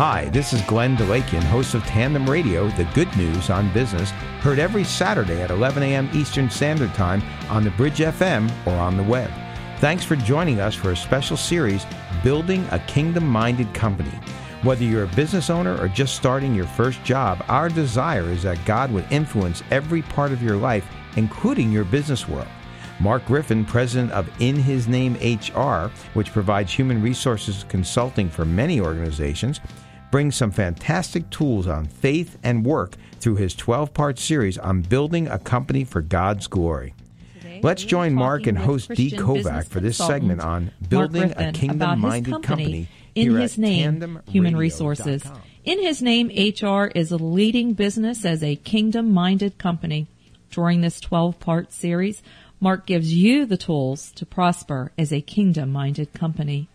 Hi, this is Glenn Delakian, host of Tandem Radio, the good news on business, heard every Saturday at 11 a.m. Eastern Standard Time on The Bridge FM or on the web. Thanks for joining us for a special series, Building a Kingdom-Minded Company. Whether you're a business owner or just starting your first job, our desire is that God would influence every part of your life, including your business world. Mark Griffin, president of In His Name HR, which provides human resources consulting for many organizations, brings some fantastic tools on faith and work through his 12-part series on building a company for God's glory. Let's join Mark and host Christian D Kovac for this segment on Building a Kingdom-Minded Company in His Name Human Resources. In His Name HR is leading business as a kingdom-minded company. During this 12-part series, Mark gives you the tools to prosper as a kingdom-minded company.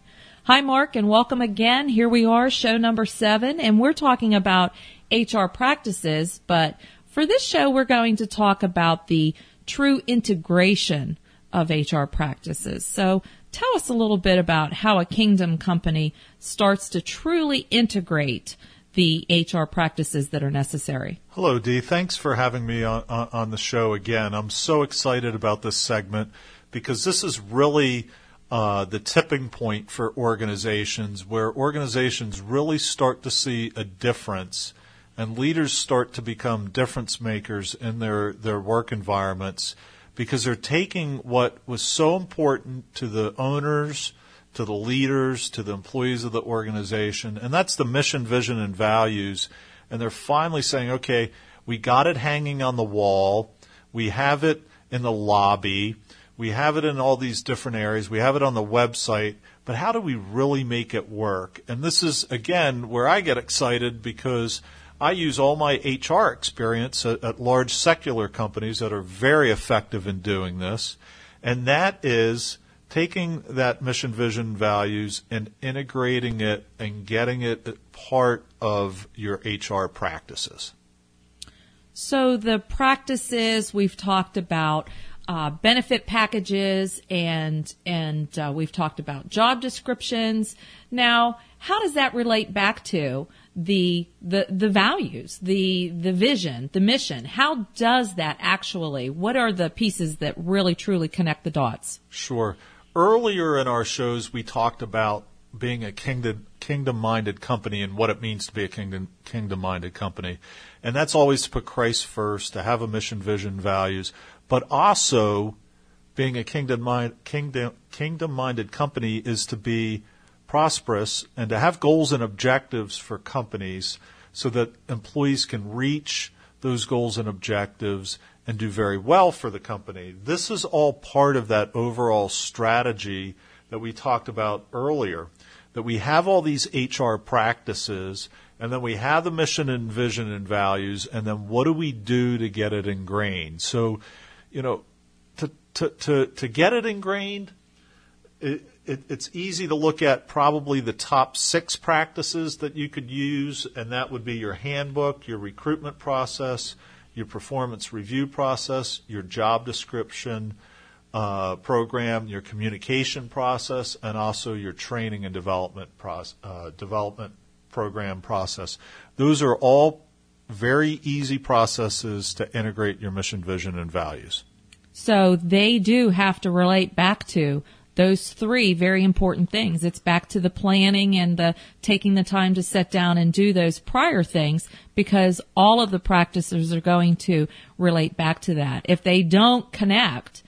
Hi, Mark, and welcome again. Here we are, show number 7, and we're talking about HR practices, but for this show, we're going to talk about the true integration of HR practices. So tell us a little bit about how a kingdom company starts to truly integrate the HR practices that are necessary. Hello, Dee. Thanks for having me on the show again. I'm so excited about this segment because this is really the tipping point for organizations, where organizations really start to see a difference and leaders start to become difference makers in their work environments, because they're taking what was so important to the owners, to the leaders, to the employees of the organization, and that's the mission, vision, and values, and they're finally saying, okay, we got it hanging on the wall, we have it in the lobby, we have it in all these different areas, we have it on the website, but how do we really make it work? And this is, again, where I get excited, because I use all my HR experience at large secular companies that are very effective in doing this, and that is taking that mission, vision, values, and integrating it and getting it part of your HR practices. So the practices we've talked about, benefit packages, and we've talked about job descriptions. Now, how does that relate back to the values, the vision, the mission? How does that actually, what are the pieces that really truly connect the dots? Sure. Earlier in our shows, we talked about being a kingdom-minded company and what it means to be a kingdom-minded company. And that's always to put Christ first, to have a mission, vision, values, but also being a kingdom-minded company is to be prosperous and to have goals and objectives for companies so that employees can reach those goals and objectives and do very well for the company. This is all part of that overall strategy that we talked about earlier, that we have all these HR practices, and then we have the mission and vision and values, and then what do we do to get it ingrained? So, you know, to get it ingrained, it's easy to look at probably the top 6 practices that you could use, and that would be your handbook, your recruitment process, your performance review process, your job description program, your communication process, and also your training and development development program process. Those are all very easy processes to integrate your mission, vision, and values. So they do have to relate back to those 3 very important things. It's back to the planning and the taking the time to sit down and do those prior things, because all of the practices are going to relate back to that. If they don't connect,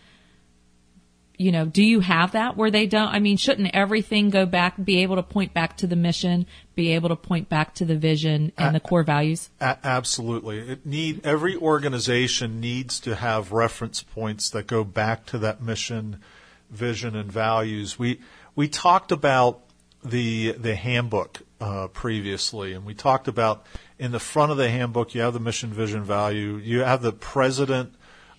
you know, do you have that where they don't? I mean, shouldn't everything go back, be able to point back to the mission, be able to point back to the vision and the core values? Absolutely. Every organization needs to have reference points that go back to that mission, vision, and values. We talked about the handbook previously, and we talked about in the front of the handbook, you have the mission, vision, value, you have the president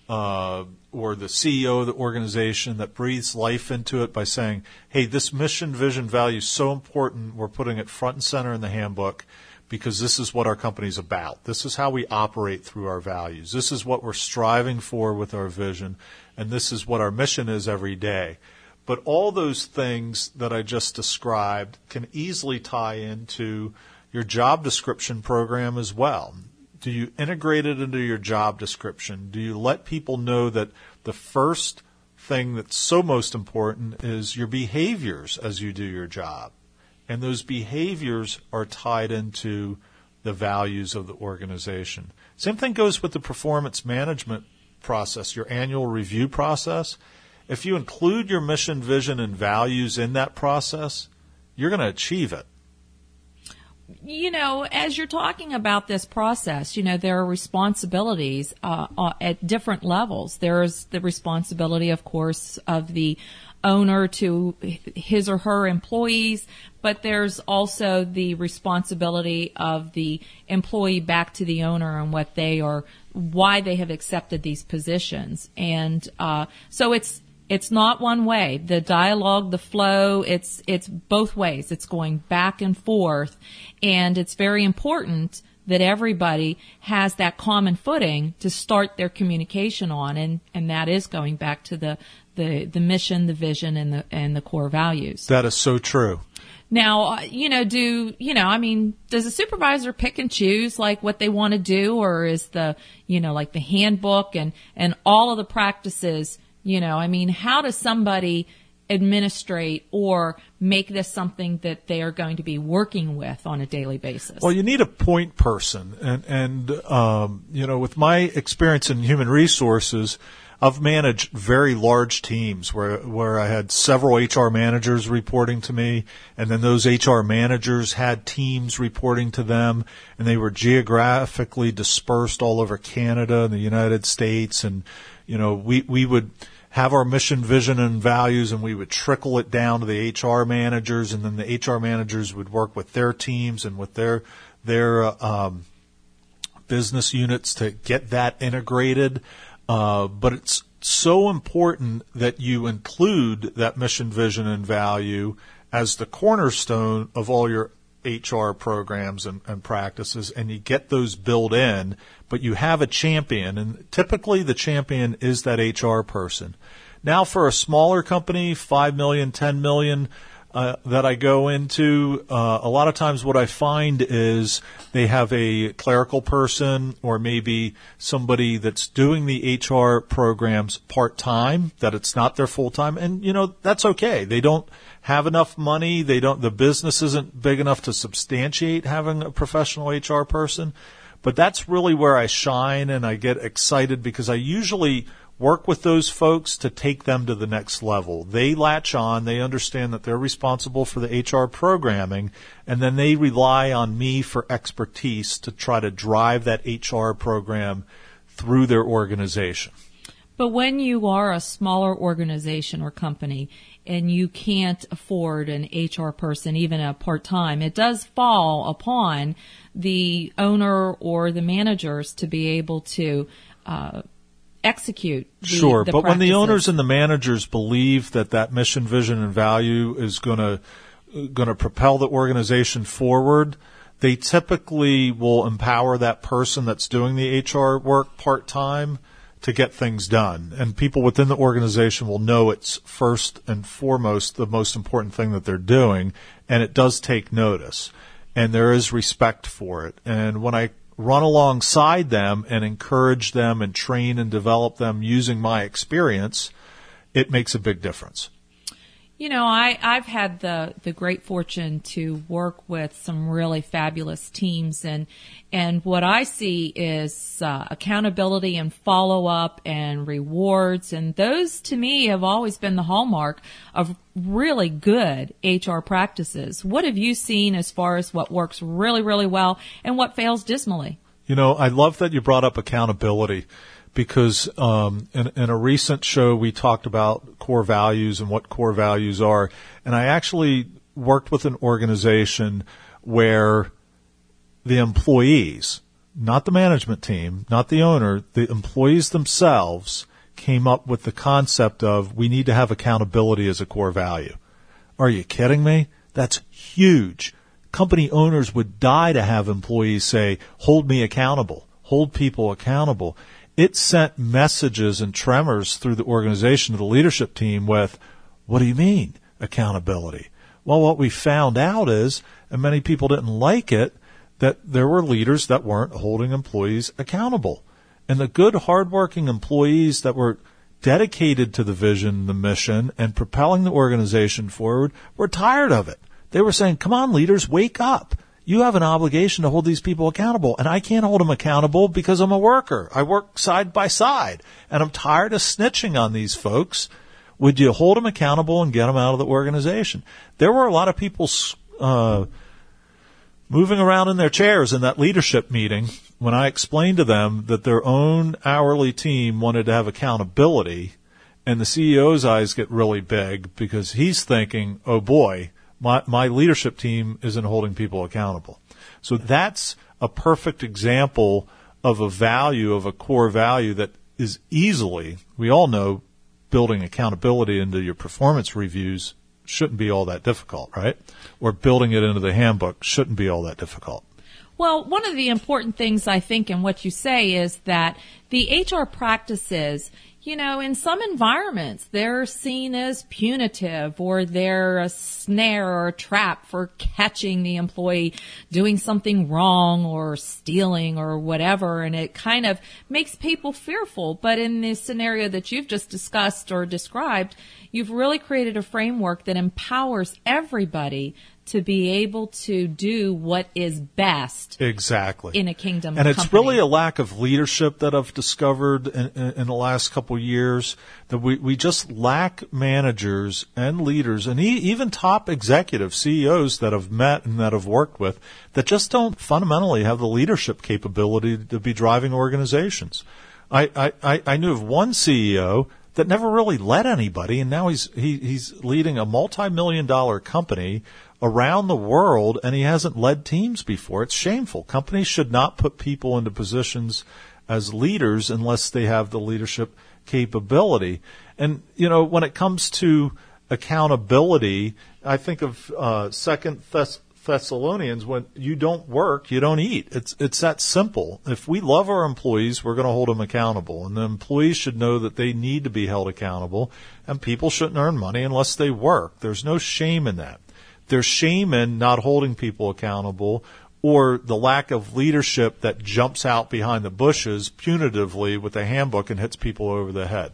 or the CEO of the organization that breathes life into it by saying, hey, this mission, vision, value is so important, we're putting it front and center in the handbook because this is what our company's about. This is how we operate through our values. This is what we're striving for with our vision, and this is what our mission is every day. But all those things that I just described can easily tie into your job description program as well. Do you integrate it into your job description? Do you let people know that the first thing that's so most important is your behaviors as you do your job? And those behaviors are tied into the values of the organization. Same thing goes with the performance management process, your annual review process. If you include your mission, vision, and values in that process, you're going to achieve it. You know, as you're talking about this process, you know, there are responsibilities at different levels. There's the responsibility, of course, of the owner to his or her employees, but there's also the responsibility of the employee back to the owner and what they are, why they have accepted these positions. And so it's not one way. The dialogue, the flow, it's both ways. It's going back and forth, and it's very important that everybody has that common footing to start their communication on, and that is going back to the mission, the vision, and the core values. That is so true. Now, does a supervisor pick and choose like what they want to do, or is the, like the handbook and all of the practices, how does somebody administrate or make this something that they are going to be working with on a daily basis? Well, you need a point person. And with my experience in human resources, I've managed very large teams where I had several HR managers reporting to me, and then those HR managers had teams reporting to them, and they were geographically dispersed all over Canada and the United States. And, we would have our mission, vision, and values, and we would trickle it down to the HR managers, and then the HR managers would work with their teams and with their business units to get that integrated. But it's so important that you include that mission, vision, and value as the cornerstone of all your HR programs and practices, and you get those built in, but you have a champion, and typically the champion is that HR person. Now for a smaller company, 5 million, 10 million, that I go into, a lot of times what I find is they have a clerical person or maybe somebody that's doing the HR programs part-time, that it's not their full-time. And, that's okay. They don't have enough money. The business isn't big enough to substantiate having a professional HR person. But that's really where I shine and I get excited, because I usually work with those folks to take them to the next level. They latch on, they understand that they're responsible for the HR programming, and then they rely on me for expertise to try to drive that HR program through their organization. But when you are a smaller organization or company and you can't afford an HR person, even a part-time, it does fall upon the owner or the managers to be able to execute the but practices. When the owners and the managers believe that mission, vision, and value is going to propel the organization forward, they typically will empower that person that's doing the HR work part-time to get things done. And people within the organization will know it's first and foremost the most important thing that they're doing, and it does take notice, and there is respect for it. And when I run alongside them and encourage them and train and develop them using my experience, it makes a big difference. I've had the great fortune to work with some really fabulous teams, and what I see is accountability and follow-up and rewards, and those to me have always been the hallmark of really good HR practices. What have you seen as far as what works really, really well and what fails dismally? I love that you brought up accountability, because in a recent show we talked about core values and what core values are. And I actually worked with an organization where the employees, not the management team, not the owner, the employees themselves came up with the concept of, we need to have accountability as a core value. Are you kidding me? That's huge. Company owners would die to have employees say, hold me accountable, hold people accountable. It sent messages and tremors through the organization to the leadership team with, what do you mean, accountability? Well, what we found out is, and many people didn't like it, that there were leaders that weren't holding employees accountable. And the good, hardworking employees that were dedicated to the vision, the mission, and propelling the organization forward were tired of it. They were saying, come on, leaders, wake up. You have an obligation to hold these people accountable, and I can't hold them accountable because I'm a worker. I work side by side, and I'm tired of snitching on these folks. Would you hold them accountable and get them out of the organization? There were a lot of people moving around in their chairs in that leadership meeting when I explained to them that their own hourly team wanted to have accountability, and the CEO's eyes get really big because he's thinking, oh, boy, my leadership team isn't holding people accountable. So that's a perfect example of a value, of a core value that is easily, we all know, building accountability into your performance reviews shouldn't be all that difficult, right? Or building it into the handbook shouldn't be all that difficult. Well, one of the important things, I think, in what you say is that the HR practices, you know, in some environments, they're seen as punitive, or they're a snare or a trap for catching the employee doing something wrong or stealing or whatever, and it kind of makes people fearful. But in the scenario that you've just discussed or described, you've really created a framework that empowers everybody to be able to do what is best exactly in a kingdom company. And it's really a lack of leadership that I've discovered in the last couple of years, that we just lack managers and leaders and even top executives, CEOs that I've met and that I've worked with, that just don't fundamentally have the leadership capability to be driving organizations. I knew of one CEO that never really led anybody, and now he's leading a multi-million-dollar company around the world, and he hasn't led teams before. It's shameful. Companies should not put people into positions as leaders unless they have the leadership capability. And, you know, when it comes to accountability, I think of Second Thessalonians, when you don't work, you don't eat. It's that simple. If we love our employees, we're going to hold them accountable, and the employees should know that they need to be held accountable, and people shouldn't earn money unless they work. There's no shame in that. There's shame in not holding people accountable, or the lack of leadership that jumps out behind the bushes punitively with a handbook and hits people over the head.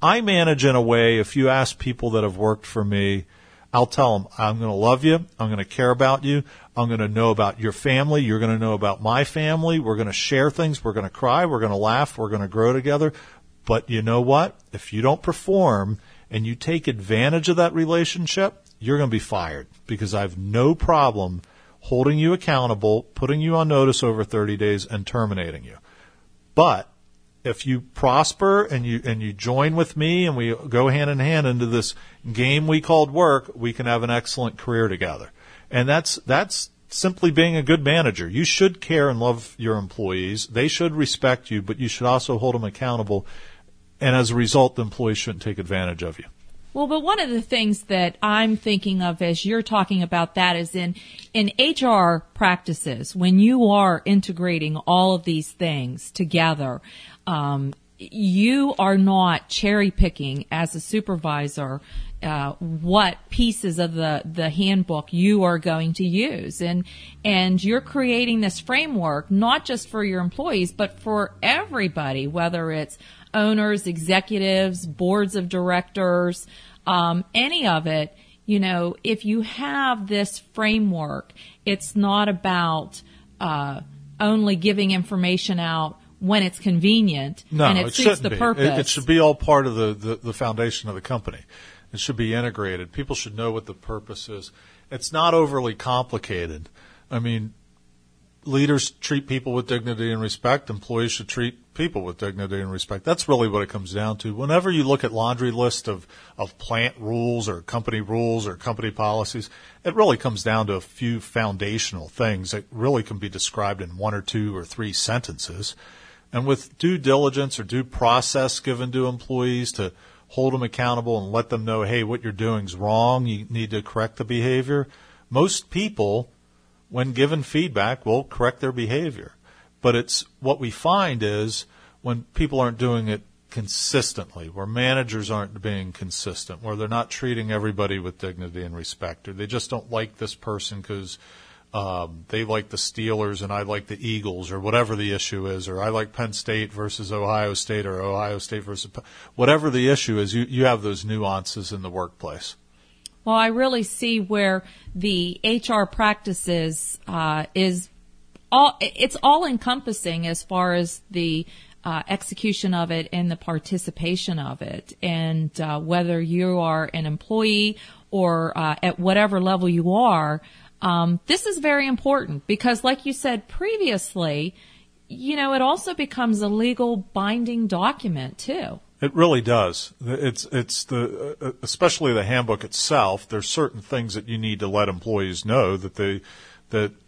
I manage in a way, if you ask people that have worked for me, I'll tell them, I'm going to love you, I'm going to care about you, I'm going to know about your family, you're going to know about my family, we're going to share things, we're going to cry, we're going to laugh, we're going to grow together. But you know what? If you don't perform and you take advantage of that relationship, you're going to be fired, because I have no problem holding you accountable, putting you on notice over 30 days, and terminating you. But if you prosper and you join with me and we go hand in hand into this game we called work, we can have an excellent career together. And that's simply being a good manager. You should care and love your employees. They should respect you, but you should also hold them accountable. And as a result, the employees shouldn't take advantage of you. Well, but one of the things that I'm thinking of as you're talking about that is in HR practices, when you are integrating all of these things together, you are not cherry picking as a supervisor what pieces of the handbook you are going to use. And you're creating this framework not just for your employees, but for everybody, whether it's owners, executives, boards of directors, any of it. You know, if you have this framework, it's not about only giving information out when it's convenient and it suits the purpose. It should be all part of the foundation of the company. It should be integrated. People should know what the purpose is. It's not overly complicated. I mean, leaders treat people with dignity and respect. Employees should treat people with dignity and respect. That's really what it comes down to. Whenever you look at laundry lists of plant rules or company policies, it really comes down to a few foundational things that really can be described in one or two or three sentences. And with due diligence or due process given to employees to hold them accountable and let them know, hey, what you're doing's wrong, you need to correct the behavior, most people, when given feedback, will correct their behavior. But it's what we find is when people aren't doing it consistently, where managers aren't being consistent, where they're not treating everybody with dignity and respect, or they just don't like this person because They like the Steelers and I like the Eagles, or whatever the issue is, or I like Penn State versus Ohio State, or Ohio State versus whatever the issue is. You have those nuances in the workplace. Well, I really see where the HR practices is all, it's all encompassing as far as the execution of it and the participation of it. And whether you are an employee or at whatever level you are, this is very important because, like you said previously, you know, it also becomes a legal binding document too. It really does. It's the especially the handbook itself. There's certain things that you need to let employees know that the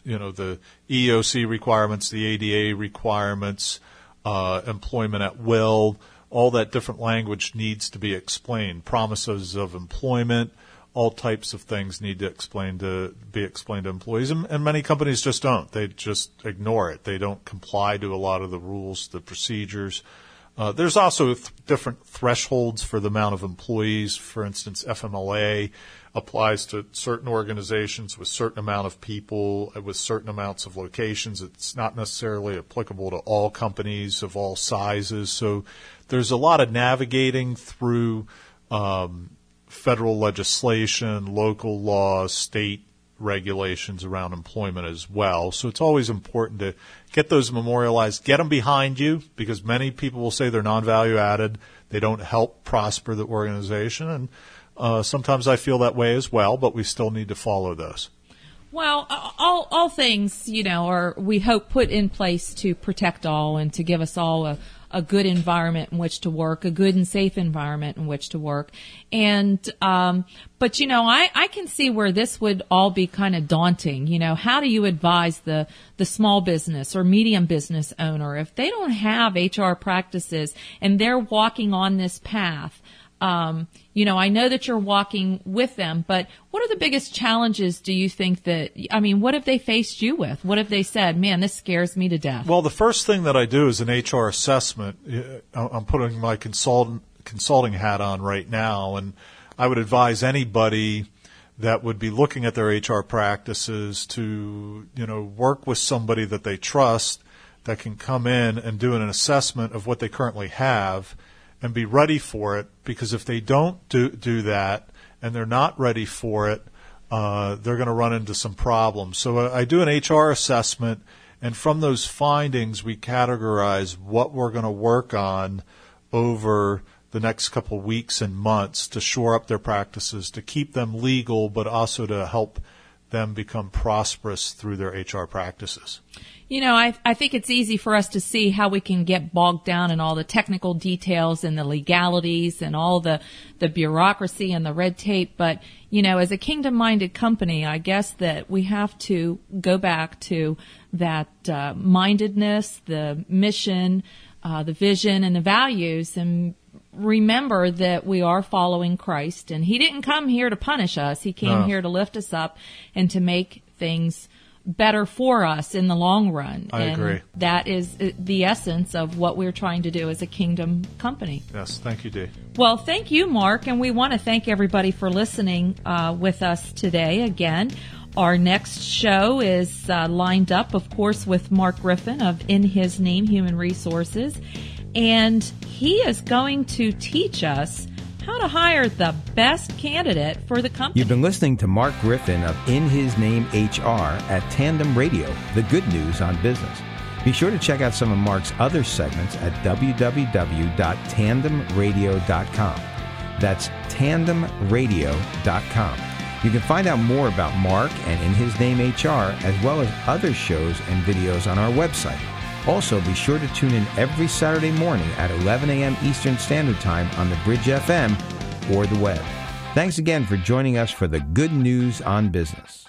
EEOC requirements, the ADA requirements. Employment at will, all that different language needs to be explained. Promises of employment, all types of things need to be explained to employees. And many companies just don't. They just ignore it. They don't comply to a lot of the rules, the procedures. There's also different thresholds for the amount of employees. For instance, FMLA applies to certain organizations with certain amount of people, with certain amounts of locations. It's not necessarily applicable to all companies of all sizes. So there's a lot of navigating through federal legislation, local laws, state regulations around employment as well. So it's always important to get those memorialized, get them behind you, because many people will say they're non-value added. They don't help prosper the organization. And sometimes I feel that way as well, but we still need to follow those. Well, all things, you know, are, we hope, put in place to protect all and to give us all a good environment in which to work, a good and safe environment in which to work. And, but, you know, I can see where this would all be kind of daunting. You know, how do you advise the small business or medium business owner if they don't have HR practices and they're walking on this path? You know, I know that you're walking with them, but what are the biggest challenges do you think that, I mean, what have they faced you with? What have they said, man, this scares me to death? Well, the first thing that I do is an HR assessment. I'm putting my consulting hat on right now, and I would advise anybody that would be looking at their HR practices to, you know, work with somebody that they trust that can come in and do an assessment of what they currently have and be ready for it, because if they don't do that and they're not ready for it, they're going to run into some problems. So I do an HR assessment, and from those findings, we categorize what we're going to work on over the next couple weeks and months to shore up their practices, to keep them legal, but also to help them become prosperous through their HR practices. You know, I think it's easy for us to see how we can get bogged down in all the technical details and the legalities and all the bureaucracy and the red tape. But, you know, as a kingdom-minded company, I guess that we have to go back to that mindedness, the mission, the vision, and the values, and remember that we are following Christ. And he didn't come here to punish us. He came here to lift us up and to make things better for us in the long run. I agree. That is the essence of what we're trying to do as a kingdom company. Yes, thank you, Dee. Well, thank you, Mark, and we want to thank everybody for listening with us today again. Our next show is lined up, of course, with Mark Griffin of In His Name Human Resources, and he is going to teach us how to hire the best candidate for the company. You've been listening to Mark Griffin of In His Name HR at Tandem Radio, the good news on business. Be sure to check out some of Mark's other segments at www.tandemradio.com. That's tandemradio.com. You can find out more about Mark and In His Name HR, as well as other shows and videos on our website. Also, be sure to tune in every Saturday morning at 11 a.m. Eastern Standard Time on The Bridge FM or the web. Thanks again for joining us for the good news on business.